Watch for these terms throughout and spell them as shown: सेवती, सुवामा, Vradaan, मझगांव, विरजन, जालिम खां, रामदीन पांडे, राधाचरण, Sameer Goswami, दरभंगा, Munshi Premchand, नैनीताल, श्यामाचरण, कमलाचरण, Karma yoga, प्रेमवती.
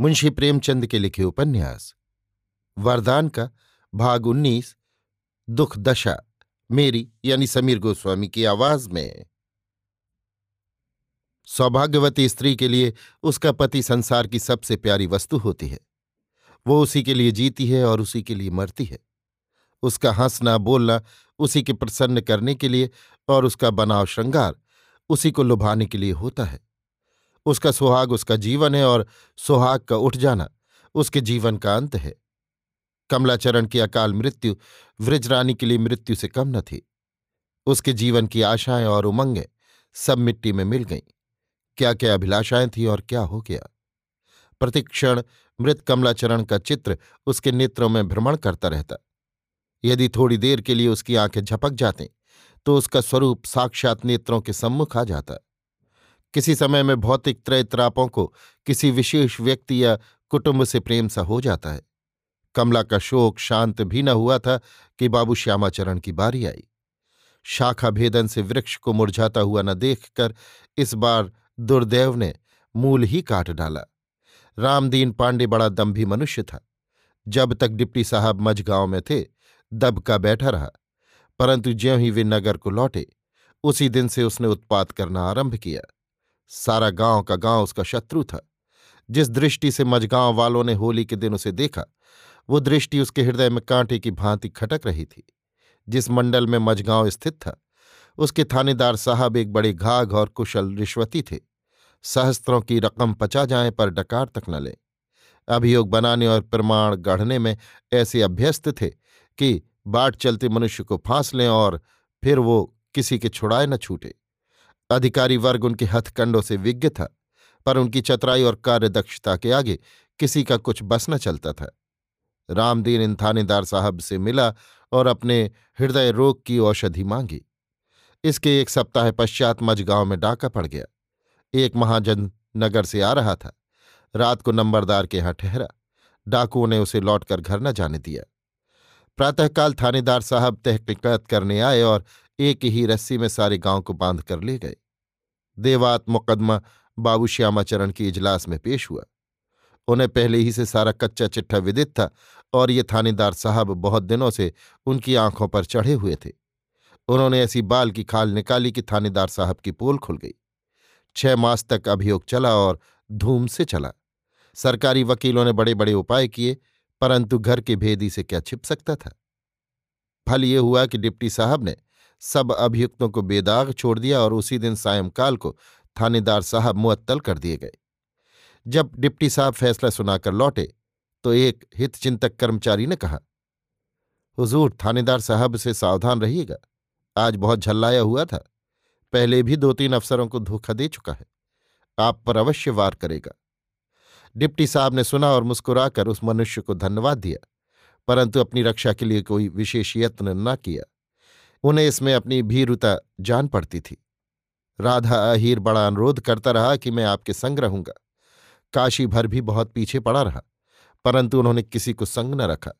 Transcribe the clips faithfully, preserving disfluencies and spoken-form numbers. मुंशी प्रेमचंद के लिखे उपन्यास वरदान का भाग उन्नीस, दुख दशा, मेरी यानी समीर गोस्वामी की आवाज में। सौभाग्यवती स्त्री के लिए उसका पति संसार की सबसे प्यारी वस्तु होती है। वो उसी के लिए जीती है और उसी के लिए मरती है। उसका हंसना बोलना उसी के प्रसन्न करने के लिए और उसका बनाव श्रृंगार उसी को लुभाने के लिए होता है। उसका सुहाग उसका जीवन है और सुहाग का उठ जाना उसके जीवन का अंत है। कमलाचरण की अकाल मृत्यु वृजरानी के लिए मृत्यु से कम न थी। उसके जीवन की आशाएं और उमंगें सब मिट्टी में मिल गईं। क्या क्या अभिलाषाएं थीं और क्या हो गया। प्रतिक्षण मृत कमलाचरण का चित्र उसके नेत्रों में भ्रमण करता रहता। यदि थोड़ी देर के लिए उसकी आंखें झपक जाती तो उसका स्वरूप साक्षात नेत्रों के सम्मुख आ जाता। किसी समय में भौतिक त्रय त्रापों को किसी विशेष व्यक्ति या कुटुंब से प्रेम सा हो जाता है। कमला का शोक शांत भी न हुआ था कि बाबू श्यामाचरण की बारी आई। शाखा भेदन से वृक्ष को मुरझाता हुआ न देखकर इस बार दुर्दैव ने मूल ही काट डाला। रामदीन पांडे बड़ा दंभी मनुष्य था। जब तक डिप्टी साहब मझगांव में थे दबका बैठा रहा, परंतु ज्यों ही वे नगर को लौटे उसी दिन से उसने उत्पात करना आरंभ किया। सारा गांव का गांव उसका शत्रु था। जिस दृष्टि से मझगांव वालों ने होली के दिन उसे देखा, वो दृष्टि उसके हृदय में कांटे की भांति खटक रही थी। जिस मंडल में मझगांव स्थित था उसके थानेदार साहब एक बड़े घाघ और कुशल रिश्वती थे। सहस्त्रों की रकम पचा जाए पर डकार तक न लें। अभियोग बनाने और प्रमाण गढ़ने में ऐसे अभ्यस्त थे कि बाट चलते मनुष्य को फांस लें और फिर वो किसी के छुड़ाए न छूटे। अधिकारी वर्ग उनके हथकंडों से विज्ञ था, पर उनकी चतुराई और कार्यदक्षता के आगे किसी का कुछ बस न चलता था। रामदीन इन थानेदार साहब से मिला और अपने हृदय रोग की औषधि मांगी। इसके एक सप्ताह पश्चात मझगांव में डाका पड़ गया। एक महाजन नगर से आ रहा था। रात को नंबरदार के यहाँ ठहरा। डाकुओं ने उसे लौटकर घर न जाने दिया। प्रातःकाल थानेदार साहब तहकीकात करने आए और एक ही रस्सी में सारे गांव को बांध कर ले गए। देवात मुकदमा बाबू श्यामाचरण की इजलास में पेश हुआ। उन्हें पहले ही से सारा कच्चा चिट्ठा विदित था और ये थानेदार साहब बहुत दिनों से उनकी आंखों पर चढ़े हुए थे। उन्होंने ऐसी बाल की खाल निकाली कि थानेदार साहब की पोल खुल गई। छह मास तक अभियोग चला और धूम से चला। सरकारी वकीलों ने बड़े बड़े उपाय किए, परंतु घर के भेदी से क्या छिप सकता था। फल ये हुआ कि डिप्टी साहब ने सब अभियुक्तों को बेदाग छोड़ दिया और उसी दिन सायंकाल को थानेदार साहब मुअत्तल कर दिए गए। जब डिप्टी साहब फैसला सुनाकर लौटे तो एक हितचिंतक कर्मचारी ने कहा, हुजूर थानेदार साहब से सावधान रहिएगा। आज बहुत झल्लाया हुआ था। पहले भी दो तीन अफसरों को धोखा दे चुका है। आप पर अवश्य वार करेगा। डिप्टी साहब ने सुना और मुस्कुराकर उस मनुष्य को धन्यवाद दिया, परंतु अपनी रक्षा के लिए कोई विशेष यत्न न किया। उन्हें इसमें अपनी भीरुता जान पड़ती थी। राधा अहीर बड़ा अनुरोध करता रहा कि मैं आपके संग रहूंगा। काशी भर भी बहुत पीछे पड़ा रहा, परंतु उन्होंने किसी को संग न रखा।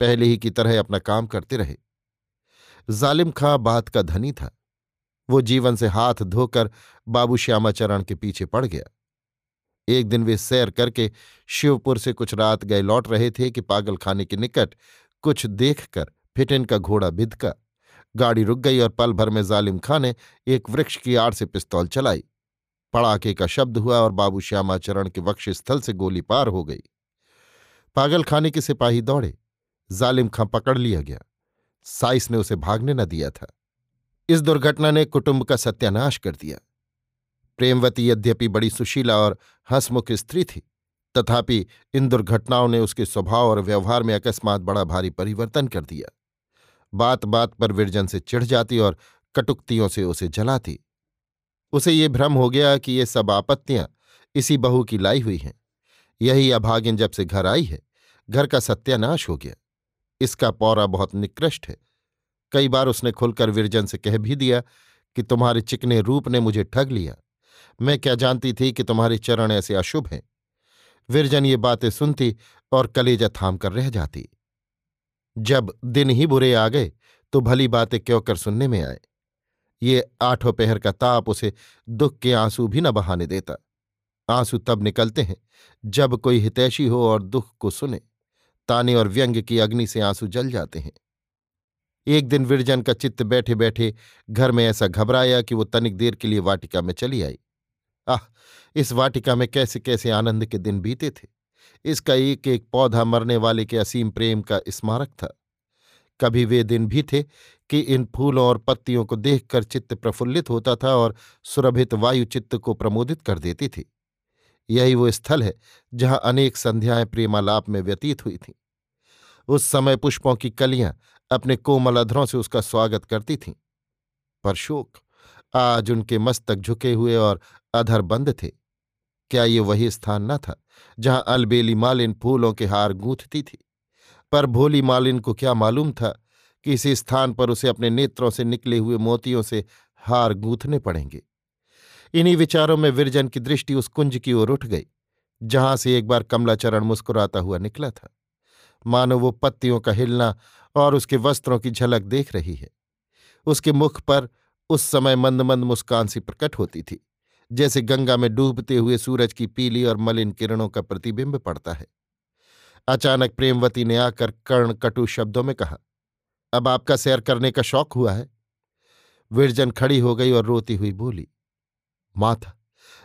पहले ही की तरह अपना काम करते रहे। जालिम खां बात का धनी था। वो जीवन से हाथ धोकर बाबू श्यामाचरण के पीछे पड़ गया। एक दिन वे सैर करके शिवपुर से कुछ रात गए लौट रहे थे कि पागलखाने के निकट कुछ देखकर फिटिन का घोड़ा भिदका। गाड़ी रुक गई और पल भर में जालिम खां ने एक वृक्ष की आड़ से पिस्तौल चलाई। पड़ाके का शब्द हुआ और बाबू श्यामाचरण के वक्षस्थल से गोली पार हो गई। पागलखाने के सिपाही दौड़े, जालिम खां पकड़ लिया गया। साइस ने उसे भागने न दिया था। इस दुर्घटना ने कुटुंब का सत्यानाश कर दिया। प्रेमवती यद्यपि बड़ी सुशीला और हंसमुख स्त्री थी, तथापि इन दुर्घटनाओं ने उसके स्वभाव और व्यवहार में अकस्मात बड़ा भारी परिवर्तन कर दिया। बात बात पर विरजन से चिढ़ जाती और कटुक्तियों से उसे जलाती। उसे ये भ्रम हो गया कि ये सब आपत्तियां इसी बहू की लाई हुई हैं। यही अभागिन जब से घर आई है, घर का सत्यानाश हो गया। इसका पौरा बहुत निकृष्ट है। कई बार उसने खुलकर विरजन से कह भी दिया कि तुम्हारे चिकने रूप ने मुझे ठग लिया, मैं क्या जानती थी कि तुम्हारे चरण ऐसे अशुभ हैं। विरजन ये बातें सुनती और कलेजा थाम कर रह जाती। जब दिन ही बुरे आ गए तो भली बातें क्यों कर सुनने में आए। ये आठों पहर का ताप उसे दुख के आंसू भी न बहाने देता। आंसू तब निकलते हैं जब कोई हितैषी हो और दुख को सुने। ताने और व्यंग की अग्नि से आंसू जल जाते हैं। एक दिन विरजन का चित्त बैठे बैठे घर में ऐसा घबराया कि वो तनिक देर के लिए वाटिका में चली आई। आह, इस वाटिका में कैसे कैसे आनंद के दिन बीते थे। इसका एक एक पौधा मरने वाले के असीम प्रेम का स्मारक था। कभी वे दिन भी थे कि इन फूलों और पत्तियों को देखकर चित्त प्रफुल्लित होता था और सुरभित वायु चित्त को प्रमोदित कर देती थी। यही वो स्थल है जहां अनेक संध्याएं प्रेमालाप में व्यतीत हुई थीं। उस समय पुष्पों की कलियां अपने कोमल अधरों से उसका स्वागत करती थीं, पर शोक आज उनके मस्तक झुके हुए और अधर बंद थे। क्या ये वही स्थान न था जहां अलबेली मालिन फूलों के हार गूंथती थी? पर भोली मालिन को क्या मालूम था कि इसी स्थान पर उसे अपने नेत्रों से निकले हुए मोतियों से हार गूंथने पड़ेंगे। इन्हीं विचारों में विरजन की दृष्टि उस कुंज की ओर उठ गई जहां से एक बार कमलाचरण मुस्कुराता हुआ निकला था। मानो वो पत्तियों का हिलना और उसके वस्त्रों की झलक देख रही है। उसके मुख पर उस समय मंद मंद मुस्कान सी प्रकट होती थी, जैसे गंगा में डूबते हुए सूरज की पीली और मलिन किरणों का प्रतिबिंब पड़ता है। अचानक प्रेमवती ने आकर कर्ण कटु शब्दों में कहा, अब आपका सैर करने का शौक हुआ है। विरजन खड़ी हो गई और रोती हुई बोली, माता,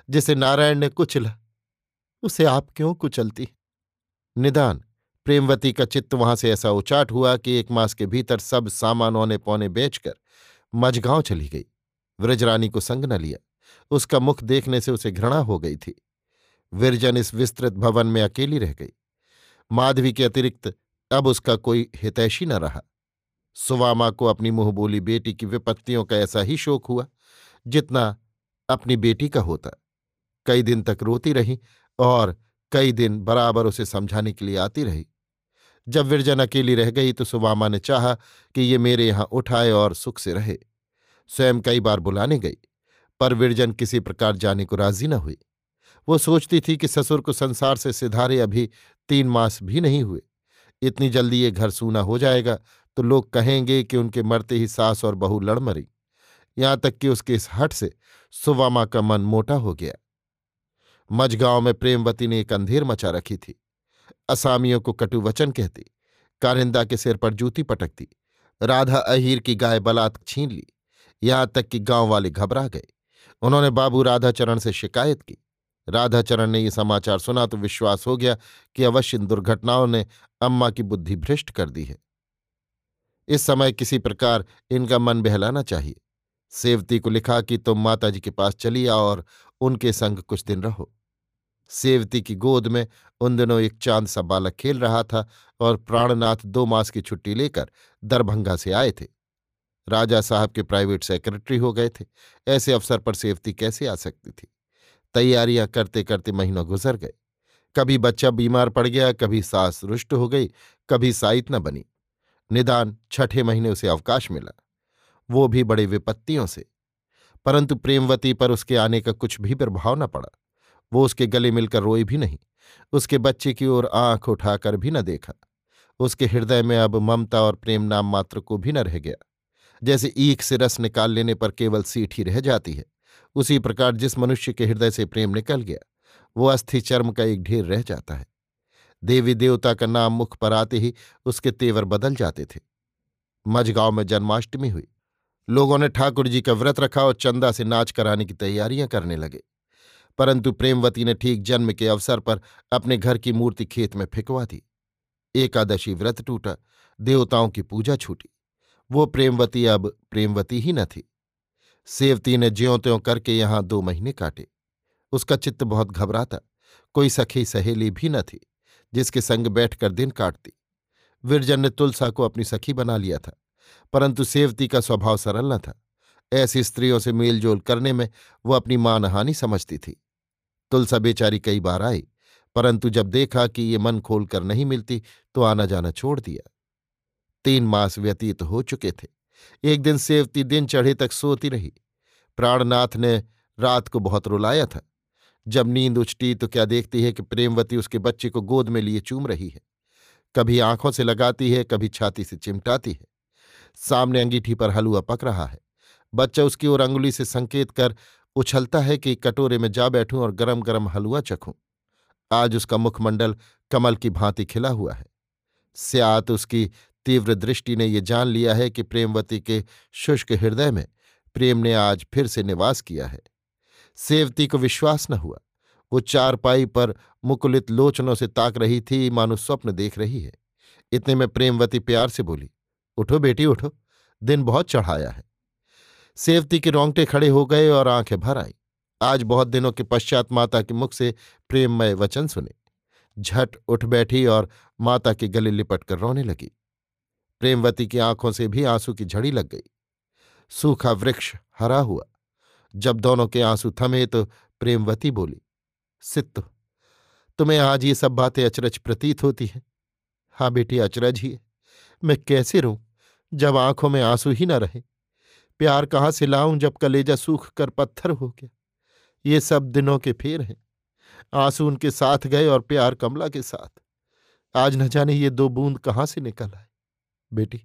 जिसे नारायण ने कुचला उसे आप क्यों कुचलती? निदान। प्रेमवती का चित्त वहां से ऐसा उचाट हुआ कि एक मास के भीतर सब सामान औने पौने बेचकर मझगांव चली गई। व्रजरानी को संग न लिया। उसका मुख देखने से उसे घृणा हो गई थी। विरजन इस विस्तृत भवन में अकेली रह गई। माधवी के अतिरिक्त अब उसका कोई हितैषी न रहा। सुवामा को अपनी मुंहबोली बेटी की विपत्तियों का ऐसा ही शोक हुआ जितना अपनी बेटी का होता। कई दिन तक रोती रही और कई दिन बराबर उसे समझाने के लिए आती रही। जब विरजन अकेली रह गई तो सुवामा ने चाहा कि ये मेरे यहाँ उठाए और सुख से रहे। स्वयं कई बार बुलाने गई, पर विरजन किसी प्रकार जाने को राजी न हुई। वो सोचती थी कि ससुर को संसार से सिधारे अभी तीन मास भी नहीं हुए। इतनी जल्दी ये घर सूना हो जाएगा तो लोग कहेंगे कि उनके मरते ही सास और बहू लड़ मरी। यहां तक कि उसके इस हठ से सुवामा का मन मोटा हो गया। मझगांव में प्रेमवती ने एक अंधेर मचा रखी थी। असामियों को कटु वचन कहती, कारिंदा के सिर पर जूती पटकती, राधा अहीर की गाय बलात छीन ली। यहां तक कि गांव वाले घबरा गए। उन्होंने बाबू राधाचरण से शिकायत की। राधाचरण ने यह समाचार सुना तो विश्वास हो गया कि अवश्य इन दुर्घटनाओं ने अम्मा की बुद्धि भ्रष्ट कर दी है। इस समय किसी प्रकार इनका मन बहलाना चाहिए। सेवती को लिखा कि तुम माताजी के पास चली आओ और उनके संग कुछ दिन रहो। सेवती की गोद में उन दिनों एक चांद सा बालक खेल रहा था और प्राणनाथ दो मास की छुट्टी लेकर दरभंगा से आए थे। राजा साहब के प्राइवेट सेक्रेटरी हो गए थे। ऐसे अवसर पर सेवती कैसे आ सकती थी? तैयारियां करते करते महीनों गुजर गए। कभी बच्चा बीमार पड़ गया, कभी सास रुष्ट हो गई, कभी साइत न बनी। निदान छठे महीने उसे अवकाश मिला, वो भी बड़े विपत्तियों से। परंतु प्रेमवती पर उसके आने का कुछ भी प्रभाव न पड़ा। वो उसके गले मिलकर रोई भी नहीं, उसके बच्चे की ओर आंख उठाकर भी न देखा। उसके हृदय में अब ममता और प्रेम नाम मात्र को भी न रह गया। जैसे ईख से रस निकाल लेने पर केवल सीठ ही रह जाती है, उसी प्रकार जिस मनुष्य के हृदय से प्रेम निकल गया वो अस्थि चर्म का एक ढेर रह जाता है। देवी देवता का नाम मुख पर आते ही उसके तेवर बदल जाते थे। मझगांव में जन्माष्टमी हुई। लोगों ने ठाकुर जी का व्रत रखा और चंदा से नाच कराने की तैयारियां करने लगे। परंतु प्रेमवती ने ठीक जन्म के अवसर पर अपने घर की मूर्ति खेत में फिकवा दी। एकादशी व्रत टूटा, देवताओं की पूजा छूटी। वो प्रेमवती अब प्रेमवती ही न थी। सेवती ने ज्यों त्यों करके यहां दो महीने काटे। उसका चित्त बहुत घबराता। कोई सखी सहेली भी न थी जिसके संग बैठकर दिन काटती। विरजन ने तुलसा को अपनी सखी बना लिया था, परंतु सेवती का स्वभाव सरल न था। ऐसी स्त्रियों से मेलजोल करने में वह अपनी मानहानि समझती थी। तुलसा बेचारी कई बार आई, परंतु जब देखा कि ये मन खोल कर नहीं मिलती तो आना जाना छोड़ दिया। तीन मास व्यतीत हो चुके थे। एक दिन सेवती दिन चढ़े तक सोती रही। प्राणनाथ ने रात को बहुत रुलाया था। जब नींद उछटी तो क्या देखती है कि प्रेमवती उसके बच्चे को गोद में लिए चूम रही है। कभी आंखों से लगाती है, कभी छाती से चिमटाती है। सामने अंगीठी पर हलुआ पक रहा है। बच्चा उसकी ओर अंगुली से संकेत कर उछलता है कि कटोरे में जा बैठूं और गरम गरम हलुआ चखूं। आज उसका मुखमंडल कमल की भांति खिला हुआ है। स्यात उसकी तीव्र दृष्टि ने यह जान लिया है कि प्रेमवती के शुष्क हृदय में प्रेम ने आज फिर से निवास किया है। सेवती को विश्वास न हुआ। वो चारपाई पर मुकुलित लोचनों से ताक रही थी, मानो स्वप्न देख रही है। इतने में प्रेमवती प्यार से बोली, उठो बेटी उठो, दिन बहुत चढ़ाया है। सेवती के रोंगटे खड़े हो गए और आंखें भर आईं। आज बहुत दिनों के पश्चात माता के मुख से प्रेममय वचन सुने। झट उठ बैठी और माता के गले लिपट कर रोने लगी। प्रेमवती की आंखों से भी आंसू की झड़ी लग गई। सूखा वृक्ष हरा हुआ। जब दोनों के आंसू थमे तो प्रेमवती बोली, सित्तु, तुम्हें आज ये सब बातें अचरज प्रतीत होती हैं। हाँ बेटी, अचरज ही है। मैं कैसे रोऊं जब आंखों में आंसू ही न रहे। प्यार कहाँ से लाऊं जब कलेजा सूख कर पत्थर हो गया। ये सब दिनों के फेर हैं। आंसू उनके साथ गए और प्यार कमला के साथ। आज न जाने ये दो बूंद कहाँ से निकल आए। बेटी,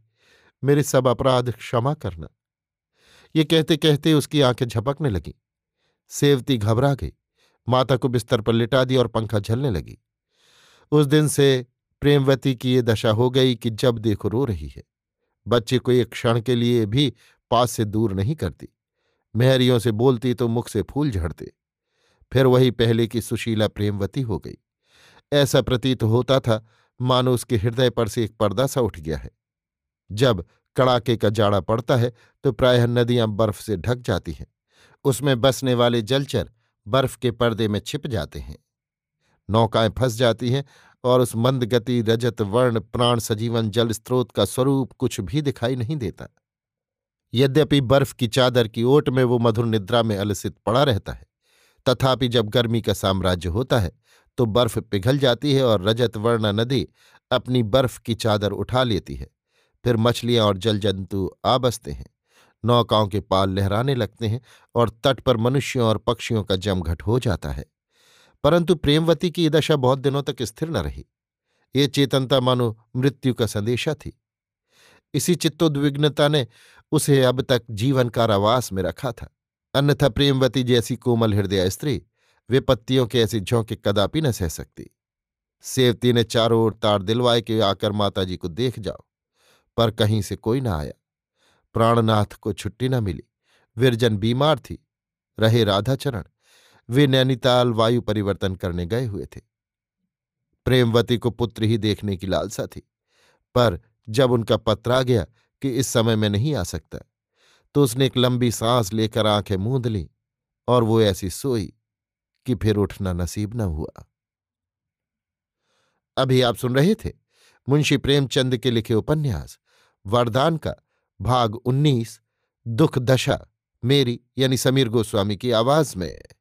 मेरे सब अपराध क्षमा करना। ये कहते कहते उसकी आंखें झपकने लगीं। सेवती घबरा गई। माता को बिस्तर पर लिटा दी और पंखा झलने लगी। उस दिन से प्रेमवती की ये दशा हो गई कि जब देखो रो रही है। बच्चे को एक क्षण के लिए भी पास से दूर नहीं करती। मेहरियों से बोलती तो मुख से फूल झड़ते। फिर वही पहले की सुशीला प्रेमवती हो गई। ऐसा प्रतीत होता था मानो उसके हृदय पर से एक पर्दा सा उठ गया है। जब कड़ाके का जाड़ा पड़ता है तो प्रायः नदियां बर्फ से ढक जाती हैं। उसमें बसने वाले जलचर बर्फ के पर्दे में छिप जाते हैं। नौकाएं फंस जाती हैं और उस मंदगति रजत वर्ण प्राण सजीवन जल स्रोत का स्वरूप कुछ भी दिखाई नहीं देता। यद्यपि बर्फ की चादर की ओट में वो मधुर निद्रा में अलसित पड़ा रहता है, तथापि जब गर्मी का साम्राज्य होता है तो बर्फ पिघल जाती है और रजत वर्णा नदी अपनी बर्फ की चादर उठा लेती है। फिर मछलियां और जल जंतु आ बसते हैं। नौकाओं के पाल लहराने लगते हैं और तट पर मनुष्यों और पक्षियों का जमघट हो जाता है। परंतु प्रेमवती की दशा बहुत दिनों तक स्थिर न रही। ये चेतनता मानो मृत्यु का संदेशा थी। इसी चित्तोद्विग्नता ने उसे अब तक जीवन कारावास में रखा था। अन्यथा प्रेमवती जैसी कोमल हृदय स्त्री विपत्तियों के ऐसे झोंके कदापि न सह सकती। सेवती ने चारों ओर तार दिलवाए कि आकर माताजी को देख जाओ, पर कहीं से कोई न आया। प्राणनाथ को छुट्टी न मिली। विरजन बीमार थी। रहे राधाचरण, वे नैनीताल वायु परिवर्तन करने गए हुए थे। प्रेमवती को पुत्र ही देखने की लालसा थी, पर जब उनका पत्र आ गया कि इस समय में नहीं आ सकता, तो उसने एक लंबी सांस लेकर आंखें मूंद लीं और वो ऐसी सोई कि फिर उठना नसीब न हुआ। अभी आप सुन रहे थे मुंशी प्रेमचंद के लिखे उपन्यास वरदान का भाग उन्नीस, दुख दशा, मेरी यानी समीर गोस्वामी की आवाज में।